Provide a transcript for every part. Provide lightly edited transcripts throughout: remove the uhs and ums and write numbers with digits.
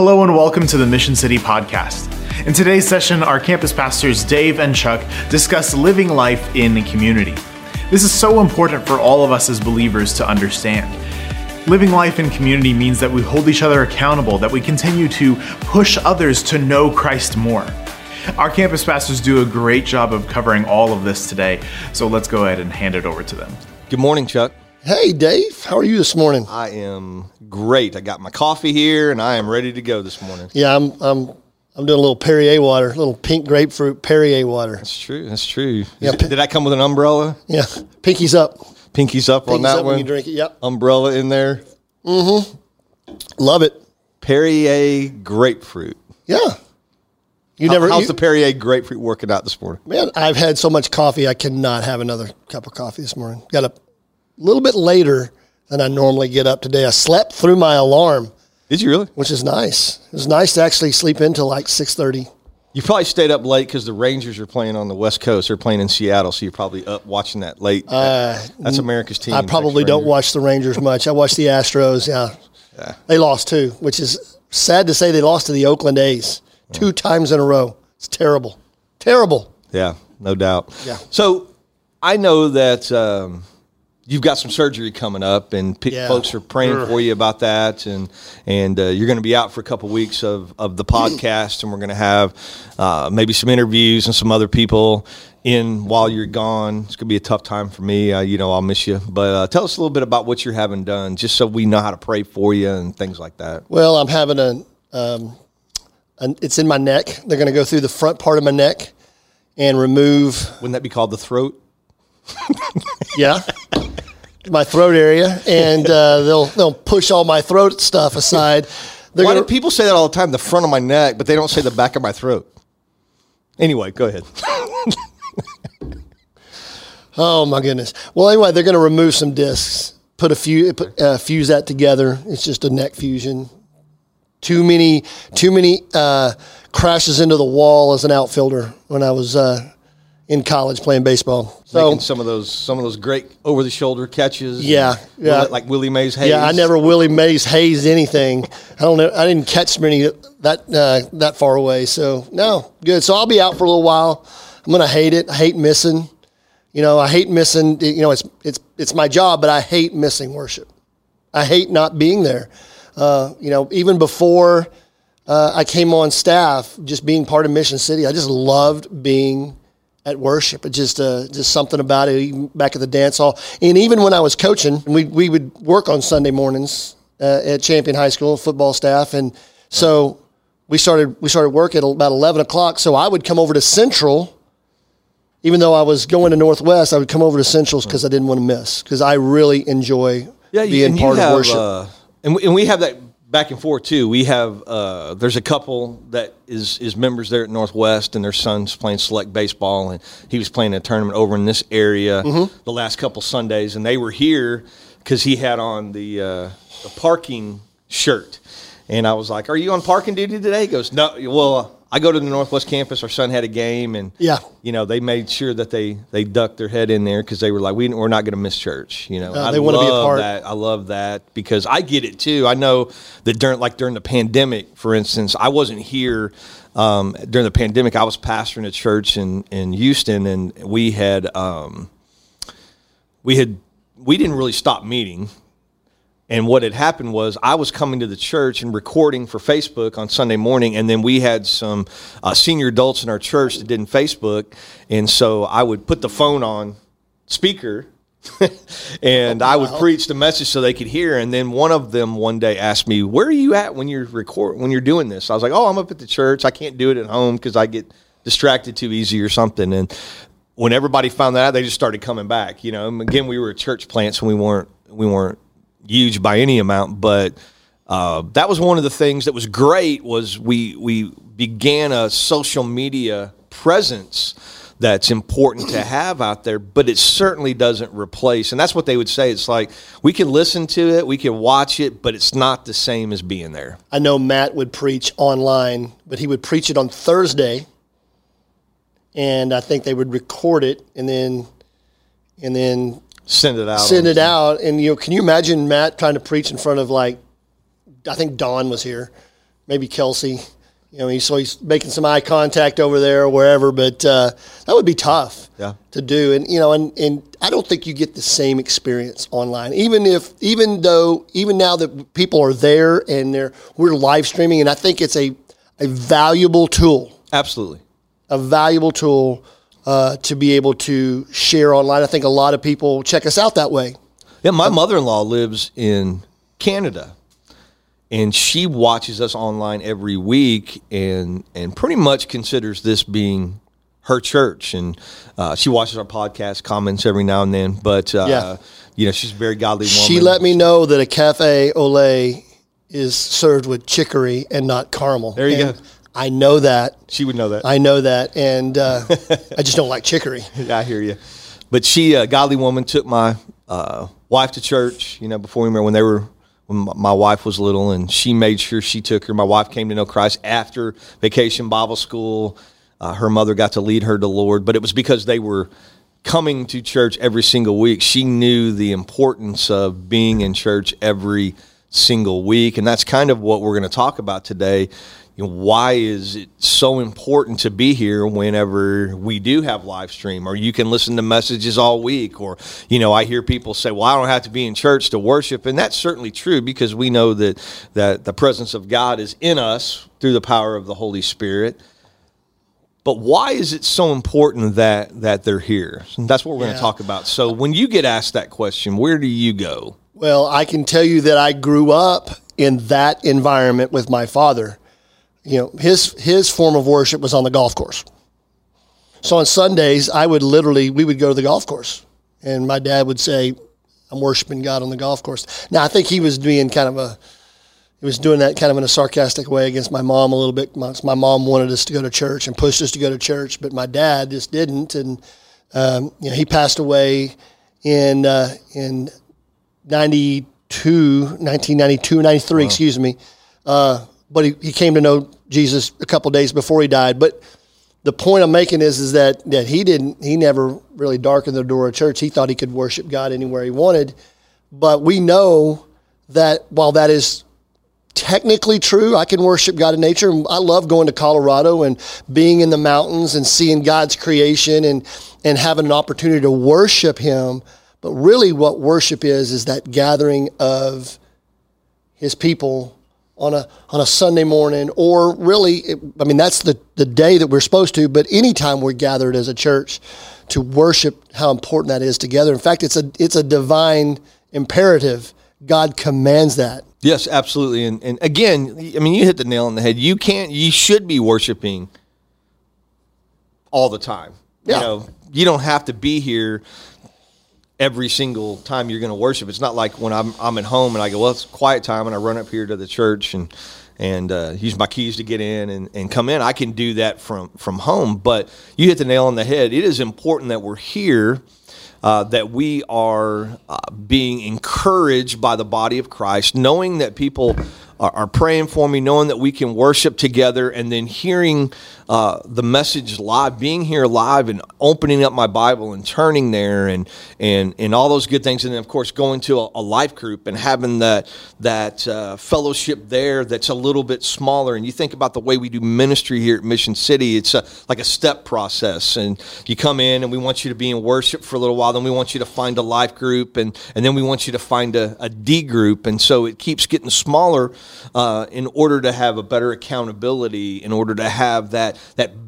Hello and welcome to the Mission City Podcast. In today's session, our campus pastors Dave and Chuck discuss living life in community. This is so important for all of us as believers to understand. Living life in community means that we hold each other accountable, that we continue to push others to know Christ more. Our campus pastors do a great job of covering all of this today, so let's go ahead and hand it over to them. Good morning, Chuck. Hey, Dave. How are you this morning? I am great. I got my coffee here, and I am ready to go this morning. Yeah, I'm doing a little Perrier water, a little pink grapefruit Perrier water. That's true. That's true. Yeah, did I come with an umbrella? Yeah. Pinkies up. Pinkies up on that one. When you drink it, yep. Umbrella in there. Mm-hmm. Love it. Perrier grapefruit. Yeah. How's the Perrier grapefruit working out this morning? Man, I've had so much coffee, I cannot have another cup of coffee this morning. Got a little bit later than I normally get up today. I slept through my alarm. Did you really? Which is nice. It was nice to actually sleep in till like 6:30. You probably stayed up late because the Rangers are playing on the West Coast. They're playing in Seattle, so you're probably up watching that late. That's America's team. I probably don't watch the Rangers much. I watch the Astros. Yeah. They lost too, which is sad to say. They lost to the Oakland A's two times in a row. It's terrible. Terrible. Yeah, no doubt. Yeah. So I know that... You've got some surgery coming up, and folks are praying for you about that, and you're going to be out for a couple weeks of the podcast, and we're going to have maybe some interviews and some other people in while you're gone. It's going to be a tough time for me. I'll miss you. But tell us a little bit about what you're having done, just so we know how to pray for you and things like that. Well, I'm having it's in my neck. They're going to go through the front part of my neck and remove. Wouldn't that be called the throat? Yeah. My throat area, and they'll push all my throat stuff aside. Why do people say that all the time? The front of my neck, but they don't say the back of my throat. Anyway, go ahead. Oh my goodness. Well, anyway, they're going to remove some discs, fuse that together. It's just a neck fusion. Too many crashes into the wall as an outfielder when I was in college playing baseball. So making some of those great over the shoulder catches. Yeah. Like Willie Mays Hayes. Yeah, I never Willie Mays Hayes anything. I didn't catch many that far away. So no, good. So I'll be out for a little while. I'm going to hate it. I hate missing. I hate missing. It's my job, but I hate missing worship. I hate not being there. Even before I came on staff, just being part of Mission City, I just loved being at worship. It's just something about it, even back at the dance hall. And even when I was coaching, we would work on Sunday mornings at Champion High School, football staff. And so we started work at about 11 o'clock. So I would come over to Central, even though I was going to Northwest, I would come over to Central's because I didn't want to miss, because I really enjoy being part of worship. And we have that back and forth too. We have there's a couple that is members there at Northwest, and their son's playing select baseball, and he was playing a tournament over in this area the last couple Sundays, and they were here because he had on the parking shirt, and I was like, "Are you on parking duty today?" He goes, "No, I go to the Northwest campus. Our son had a game, and they made sure that they ducked their head in there because they were like, we're not going to miss church. They want to be a part. I love that because I get it too. I know that during the pandemic, for instance, I wasn't here during the pandemic. I was pastoring a church in Houston, and we didn't really stop meeting. And what had happened was I was coming to the church and recording for Facebook on Sunday morning, and then we had some senior adults in our church that didn't Facebook, and so I would put the phone on speaker, and I would preach the message so they could hear. And then one of them one day asked me, "Where are you at when you're doing this?" I was like, "Oh, I'm up at the church. I can't do it at home because I get distracted too easy or something." And when everybody found that out, they just started coming back. And again, we were a church plant, so we weren't huge by any amount, but that was one of the things that was great was we began a social media presence that's important to have out there, but it certainly doesn't replace. And that's what they would say. It's like, we can listen to it, we can watch it, but it's not the same as being there. I know Matt would preach online, but he would preach it on Thursday, and I think they would record it and then Send it out. And can you imagine Matt trying to preach in front of, I think Don was here, maybe Kelsey. You know, he's making some eye contact over there or wherever, but that would be tough to do. And, you know, and I don't think you get the same experience online, even now that people are there and we're live streaming, and I think it's a valuable tool. Absolutely. A valuable tool to be able to share online. I think a lot of people check us out that way. Yeah, my mother-in-law lives in Canada. And she watches us online every week and pretty much considers this being her church. And she watches our podcast, comments every now and then. But, you know, she's a very godly woman. She let me know that a cafe au lait is served with chicory and not caramel. There you go. I know that. She would know that. I know that. And I just don't like chicory. I hear you. But she, a godly woman, took my wife to church, you know, before we were when they were – when my wife was little, and she made sure she took her. My wife came to know Christ after Vacation Bible School. Her mother got to lead her to the Lord, but it was because they were coming to church every single week. She knew the importance of being in church every single week, and that's kind of what we're going to talk about today. You know, why is it so important to be here whenever we do have live stream, or you can listen to messages all week? Or, you know, I hear people say, well, I don't have to be in church to worship. And that's certainly true, because we know that the presence of God is in us through the power of the Holy Spirit. But why is it so important that they're here? And that's what we're going to talk about. So when you get asked that question, where do you go? Well, I can tell you that I grew up in that environment with my father. You know, his form of worship was on the golf course. So on Sundays, we would go to the golf course, and my dad would say, I'm worshiping God on the golf course. Now, I think he was doing that kind of in a sarcastic way against my mom a little bit. My mom wanted us to go to church and pushed us to go to church, but my dad just didn't. And, you know, he passed away in 1993, but he came to know Jesus a couple days before he died. But the point I'm making is that he never really darkened the door of church. He thought he could worship God anywhere he wanted. But we know that while that is technically true, I can worship God in nature. I love going to Colorado and being in the mountains and seeing God's creation and having an opportunity to worship him. But really what worship is that gathering of his people on a Sunday morning, or really, that's the day that we're supposed to, but anytime we're gathered as a church to worship, how important that is together. In fact, it's a divine imperative. God commands that. Yes, absolutely. And again, you hit the nail on the head. You should be worshiping all the time. Yeah. You know, you don't have to be here every single time you're going to worship. It's not like when I'm at home and I go, well, it's quiet time, and I run up here to the church and use my keys to get in and come in. I can do that from home, but you hit the nail on the head. It is important that we're here, that we are being encouraged by the body of Christ, knowing that people are praying for me, knowing that we can worship together, and then hearing the message live, being here live, and opening up my Bible and turning there, and all those good things, and then of course going to a life group and having that fellowship there that's a little bit smaller. And you think about the way we do ministry here at Mission City, it's like a step process, and you come in and we want you to be in worship for a little while, then we want you to find a life group, and then we want you to find a D group, and so it keeps getting smaller. In order to have a better accountability, in order to have that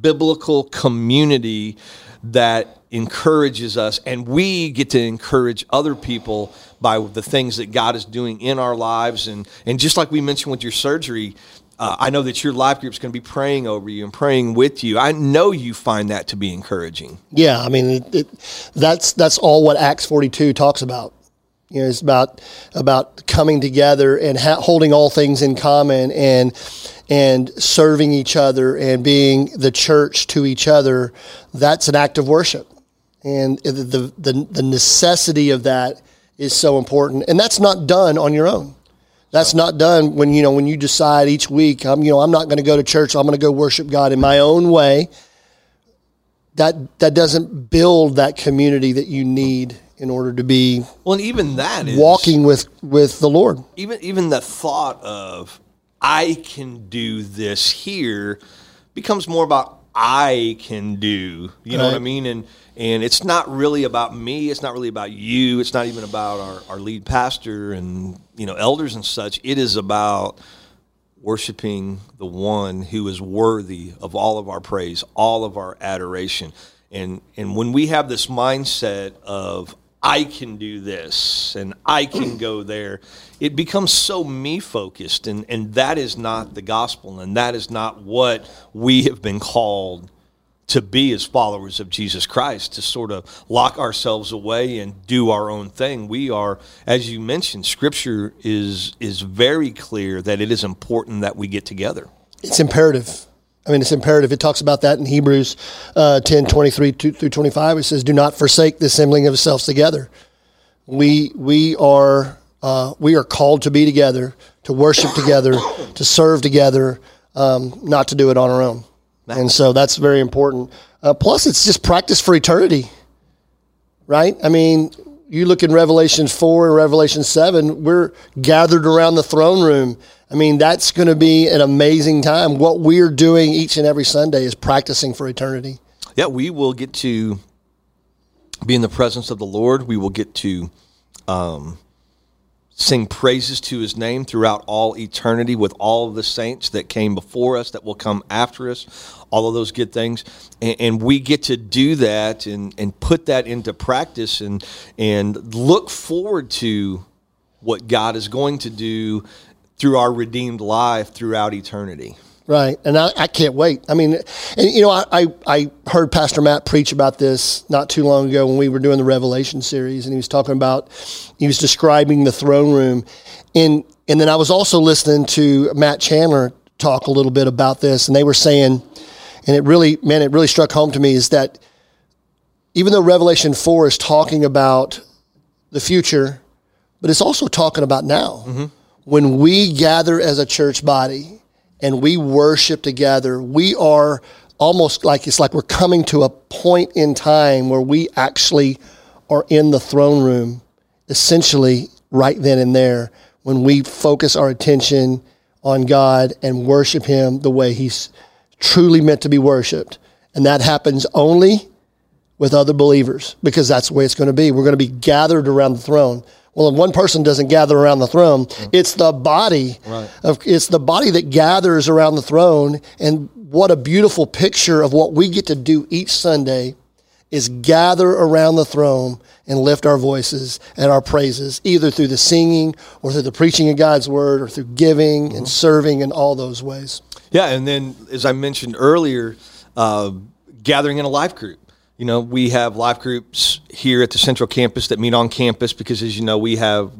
biblical community that encourages us, and we get to encourage other people by the things that God is doing in our lives. And just like we mentioned with your surgery, I know that your life group is going to be praying over you and praying with you. I know you find that to be encouraging. Yeah, that's all what Acts 42 talks about. You know, it's about coming together and holding all things in common and serving each other and being the church to each other. That's an act of worship, and the necessity of that is so important. And that's not done on your own. That's not done when you decide each week, I'm not going to go to church. I'm going to go worship God in my own way. That doesn't build that community that you need in order to be walking with the Lord. Even the thought of I can do this here becomes more about I can do, you know what I mean? And it's not really about me. It's not really about you. It's not even about our lead pastor and, you know, elders and such. It is about worshiping the one who is worthy of all of our praise, all of our adoration. And when we have this mindset of I can do this and I can go there, it becomes so me-focused, and that is not the gospel, and that is not what we have been called to be as followers of Jesus Christ, to sort of lock ourselves away and do our own thing. We are, as you mentioned, Scripture is very clear that it is important that we get together. It's imperative. I mean, it's imperative. It talks about that in Hebrews 10:23-25. It says, "Do not forsake the assembling of yourselves together." We are called to be together, to worship together, to serve together, not to do it on our own. And so that's very important. Plus, it's just practice for eternity, right? I mean, you look in Revelation 4 and Revelation 7, we're gathered around the throne room. I mean, that's going to be an amazing time. What we're doing each and every Sunday is practicing for eternity. Yeah, we will get to be in the presence of the Lord. We will get to sing praises to his name throughout all eternity with all of the saints that came before us, that will come after us, all of those good things. And we get to do that and put that into practice and look forward to what God is going to do through our redeemed life throughout eternity. Right. And I can't wait. I mean, and you know, I heard Pastor Matt preach about this not too long ago when we were doing the Revelation series, and he was talking about, he was describing the throne room. And then I was also listening to Matt Chandler talk a little bit about this, and they were saying, and it really struck home to me, is that even though Revelation 4 is talking about the future, but it's also talking about now. Mm-hmm. When we gather as a church body and we worship together, we are almost like, it's like we're coming to a point in time where we actually are in the throne room, essentially right then and there, when we focus our attention on God and worship him the way he's truly meant to be worshiped. And that happens only with other believers, because that's the way it's going to be. We're going to be gathered around the throne. Well, if one person doesn't gather around the throne, it's the body. Right. It's the body that gathers around the throne. And what a beautiful picture of what we get to do each Sunday is gather around the throne and lift our voices and our praises, either through the singing or through the preaching of God's word or through giving and serving in all those ways. Yeah, and then as I mentioned earlier, gathering in a life group. You know, we have life groups here at the Central Campus that meet on campus because, as you know, we have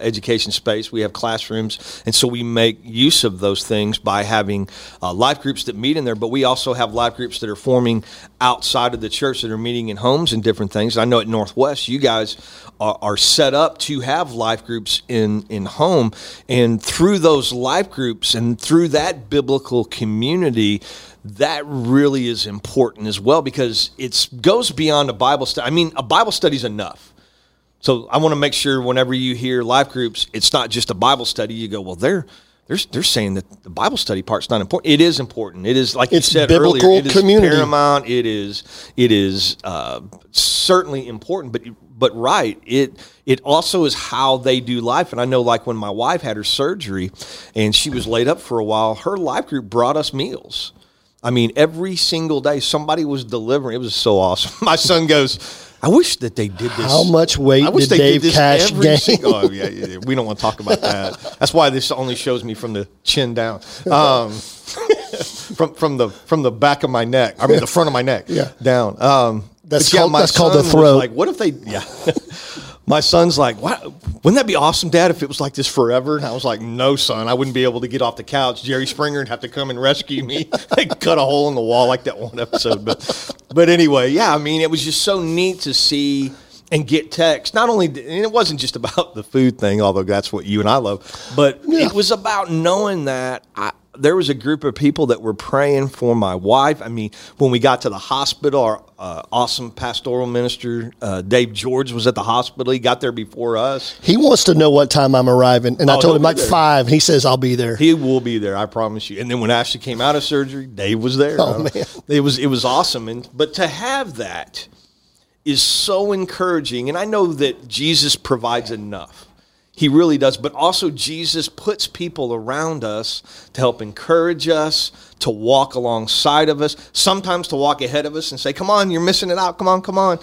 education space, we have classrooms, and so we make use of those things by having life groups that meet in there. But we also have life groups that are forming outside of the church that are meeting in homes and different things. I know at Northwest, you guys are set up to have life groups in home, and through those life groups and through that biblical community, that really is important as well, because it goes beyond a Bible study. I mean, a Bible study is enough. So I want to make sure whenever you hear life groups, it's not just a Bible study. You go, well, they're saying that the Bible study part's not important. It is important. It is, like you said earlier, it is paramount. It is certainly important, but right, it also is how they do life. And I know, like when my wife had her surgery and she was laid up for a while, her life group brought us meals. I mean, every single day, somebody was delivering. It was so awesome. My son goes, I wish that they did this. How much weight did Dave Cash gain? Oh, yeah, we don't want to talk about that. That's why this only shows me from the chin down, from the back of my neck. I mean, the front of my neck down. That's called the throat. Like, what if they? Yeah. My son's like, what? Wouldn't that be awesome, Dad, if it was like this forever? And I was like, no, son, I wouldn't be able to get off the couch. Jerry Springer would have to come and rescue me. They cut a hole in the wall like that one episode. But anyway, yeah, I mean, it was just so neat to see and get text. Not only, and it wasn't just about the food thing, although that's what you and I love, but it was about knowing that I, there was a group of people that were praying for my wife. I mean, when we got to the hospital, our awesome pastoral minister, Dave George, was at the hospital. He got there before us. He wants to know what time I'm arriving. And I told him like 5, and he says, I'll be there. He will be there. I promise you. And then when Ashley came out of surgery, Dave was there. Oh, man. It was awesome. But to have that is so encouraging. And I know that Jesus provides enough. He really does, but also Jesus puts people around us to help encourage us, to walk alongside of us, sometimes to walk ahead of us and say, come on, you're missing it out, come on.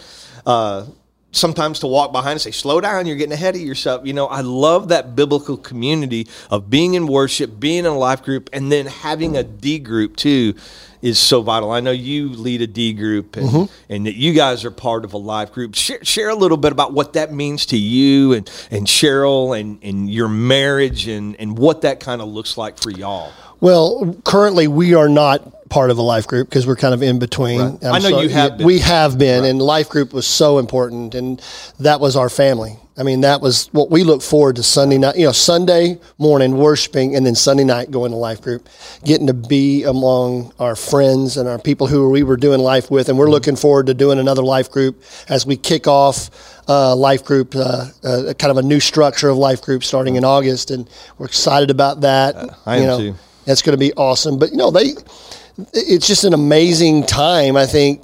Sometimes to walk behind and say, slow down, you're getting ahead of yourself. You know, I love that biblical community of being in worship, being in a life group, and then having a D group too is so vital. I know you lead a D group and that you guys are part of a life group. Share a little bit about what that means to you and Cheryl and your marriage and what that kind of looks like for y'all. Well, currently we are not part of a life group because we're kind of in between. Right. I know you have been. We have been, right. And life group was so important, and that was our family. I mean, that was what we look forward to Sunday night, Sunday morning worshiping, and then Sunday night going to life group, getting to be among our friends and our people who we were doing life with, and we're looking forward to doing another life group as we kick off life group, kind of a new structure of life group starting in August, and we're excited about that. I am too. That's going to be awesome. But, it's just an amazing time, I think,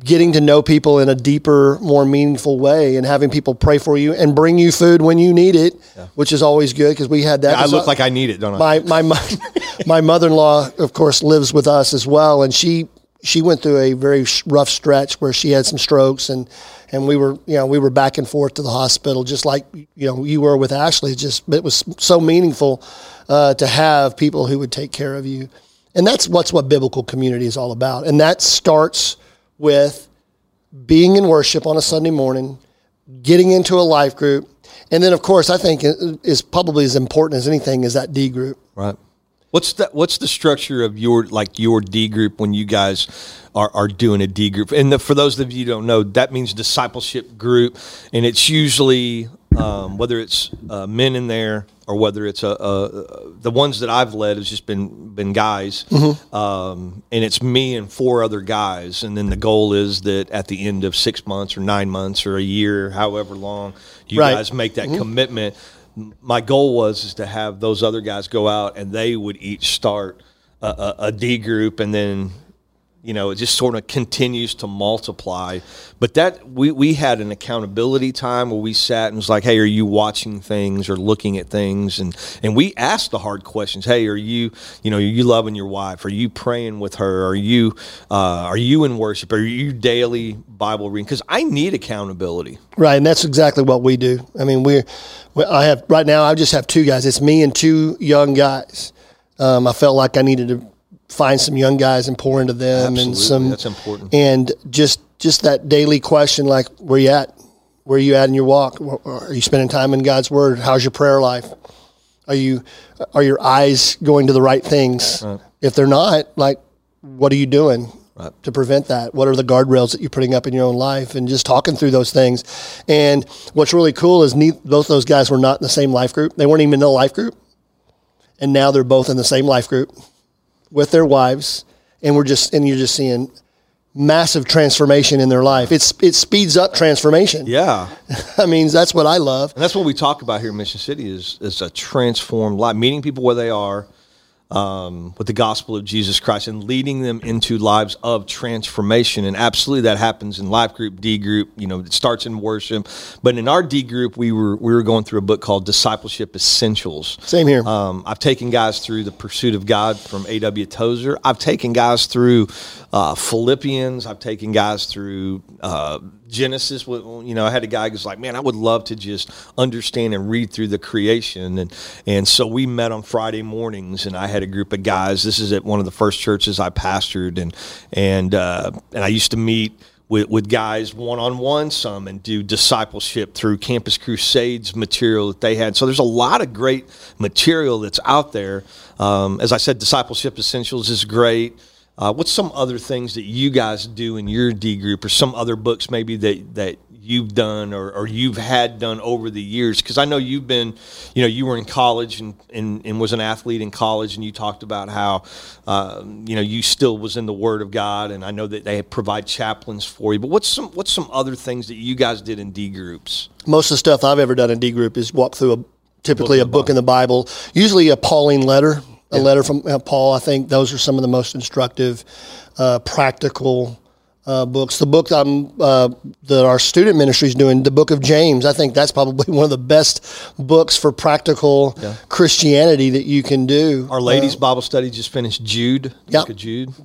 getting to know people in a deeper, more meaningful way and having people pray for you and bring you food when you need it, which is always good because we had that. Yeah, I look like I need it, don't I? My mother-in-law, of course, lives with us as well, and she went through a very rough stretch where she had some strokes, and we were back and forth to the hospital, just like you were with Ashley. It was so meaningful to have people who would take care of you, and that's what biblical community is all about, and that starts with being in worship on a Sunday morning, getting into a life group, and then of course I think is probably as important as anything is that D group. Right. What's the structure of your D group when you guys are doing a D group? And for those of you who don't know, that means discipleship group, and it's usually whether it's men in there or whether it's the ones that I've led has just been guys, and it's me and 4 other guys, and then the goal is that at the end of 6 months or 9 months or a year, however long you guys make that commitment. My goal was to have those other guys go out, and they would each start a D group, and then it just sort of continues to multiply. But that we had an accountability time where we sat and was like, hey, are you watching things or looking at things? And we asked the hard questions. Hey, are you loving your wife? Are you praying with her? Are you in worship? Are you daily Bible reading? Because I need accountability. Right, and that's exactly what we do. I mean, right now I just have 2 guys. It's me and 2 young guys. I felt like I needed to find some young guys and pour into them. Absolutely. That's important. And just that daily question, like, where you at? Where are you at in your walk? Are you spending time in God's word? How's your prayer life? Are your eyes going to the right things? Right. If they're not, like, what are you doing to prevent that? What are the guardrails that you're putting up in your own life? And just talking through those things. And what's really cool is both those guys were not in the same life group. They weren't even in a life group. And now they're both in the same life group with their wives, and you're just seeing massive transformation in their life. It speeds up transformation. Yeah. I mean, that's what I love. And that's what we talk about here in Mission City is a transformed life, meeting people where they are with the gospel of Jesus Christ and leading them into lives of transformation. And absolutely that happens in life group, D group, it starts in worship. But in our D group, we were going through a book called Discipleship Essentials. Same here. I've taken guys through The Pursuit of God from A.W. Tozer. I've taken guys through Philippians. I've taken guys through Genesis. I had a guy who's like, man, I would love to just understand and read through the creation. And so we met on Friday mornings, and I had a group of guys. This is at one of the first churches I pastored, and I used to meet with guys one-on-one some and do discipleship through Campus Crusades material that they had. So there's a lot of great material that's out there. As I said, Discipleship Essentials is great. What's some other things that you guys do in your D group, or some other books maybe that you've done or you've had done over the years? Because I know you've been, you were in college and was an athlete in college, and you talked about how, you still was in the Word of God, and I know that they provide chaplains for you. But what's some other things that you guys did in D groups? Most of the stuff I've ever done in D group is walk through typically a book in the Bible, usually a Pauline letter. A letter from Paul. I think those are some of the most instructive, practical books. The book that our student ministry is doing, the book of James, I think that's probably one of the best books for practical Christianity that you can do. Our ladies' Bible study just finished Jude. Yeah, Jude.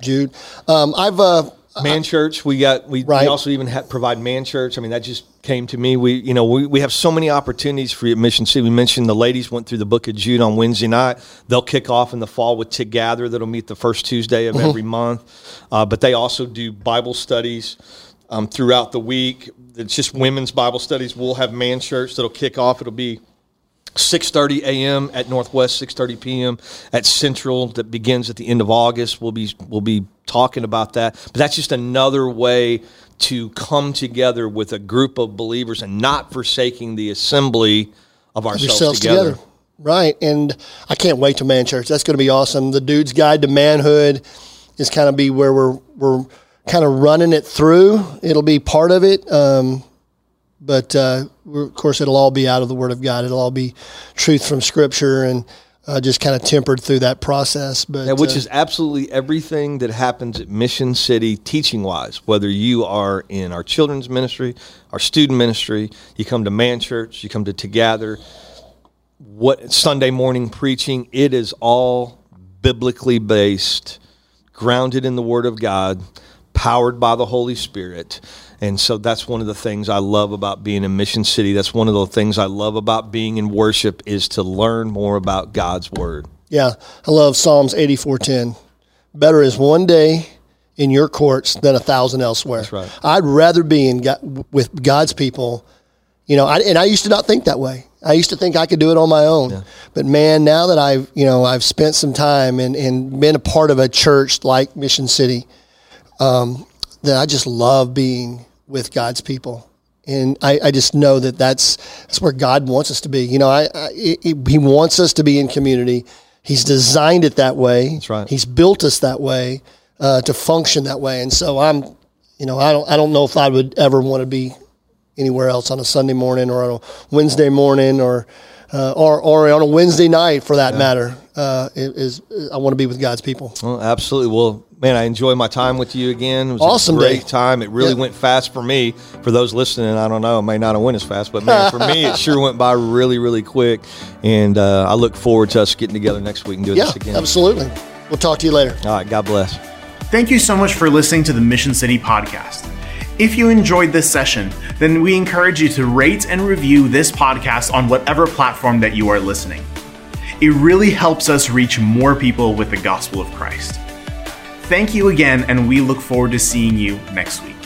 Man Church. We also even provide Man Church. I mean, that just came to me. We have so many opportunities for you at Mission City. We mentioned the ladies went through the book of Jude on Wednesday night. They'll kick off in the fall with To Gather. That'll meet the first Tuesday of every month. But they also do Bible studies throughout the week. It's just women's Bible studies. We'll have Man Church that'll kick off. It'll be 6:30 a.m. at Northwest, 6:30 p.m. at Central. That begins at the end of August. We'll be talking about that. But that's just another way to come together with a group of believers and not forsaking the assembly of ourselves together. Right. And I can't wait to Man Church. That's going to be awesome. The Dude's Guide to Manhood is kind of be where we're kind of running it through. It'll be part of it. Of course, it'll all be out of the Word of God. It'll all be truth from Scripture and just kind of tempered through that process. But which is absolutely everything that happens at Mission City teaching-wise, whether you are in our children's ministry, our student ministry, you come to Man Church, you come to Together, what Sunday morning preaching, it is all biblically based, grounded in the Word of God, powered by the Holy Spirit. And so that's one of the things I love about being in Mission City. That's one of the things I love about being in worship, is to learn more about God's Word. Yeah, I love Psalms 84:10. Better is one day in your courts than 1,000 elsewhere. That's right. I'd rather be with God's people. I used to not think that way. I used to think I could do it on my own. Yeah. But man, now that I've spent some time and been a part of a church like Mission City, that I just love being with God's people. And I just know that that's where God wants us to be. He wants us to be in community. He's designed it that way. That's right. He's built us that way, to function that way. And so I don't know if I would ever want to be anywhere else on a Sunday morning or on a Wednesday morning or on a Wednesday night for that matter. I want to be with God's people. Well, absolutely. Well, man, I enjoy my time with you again. It was awesome, a great time. It really went fast for me. For those listening, I don't know, it may not have went as fast, but man, for me, it sure went by really, really quick. And I look forward to us getting together next week and doing this again. Yeah, absolutely. We'll talk to you later. All right, God bless. Thank you so much for listening to the Mission City Podcast. If you enjoyed this session, then we encourage you to rate and review this podcast on whatever platform that you are listening. It really helps us reach more people with the gospel of Christ. Thank you again, and we look forward to seeing you next week.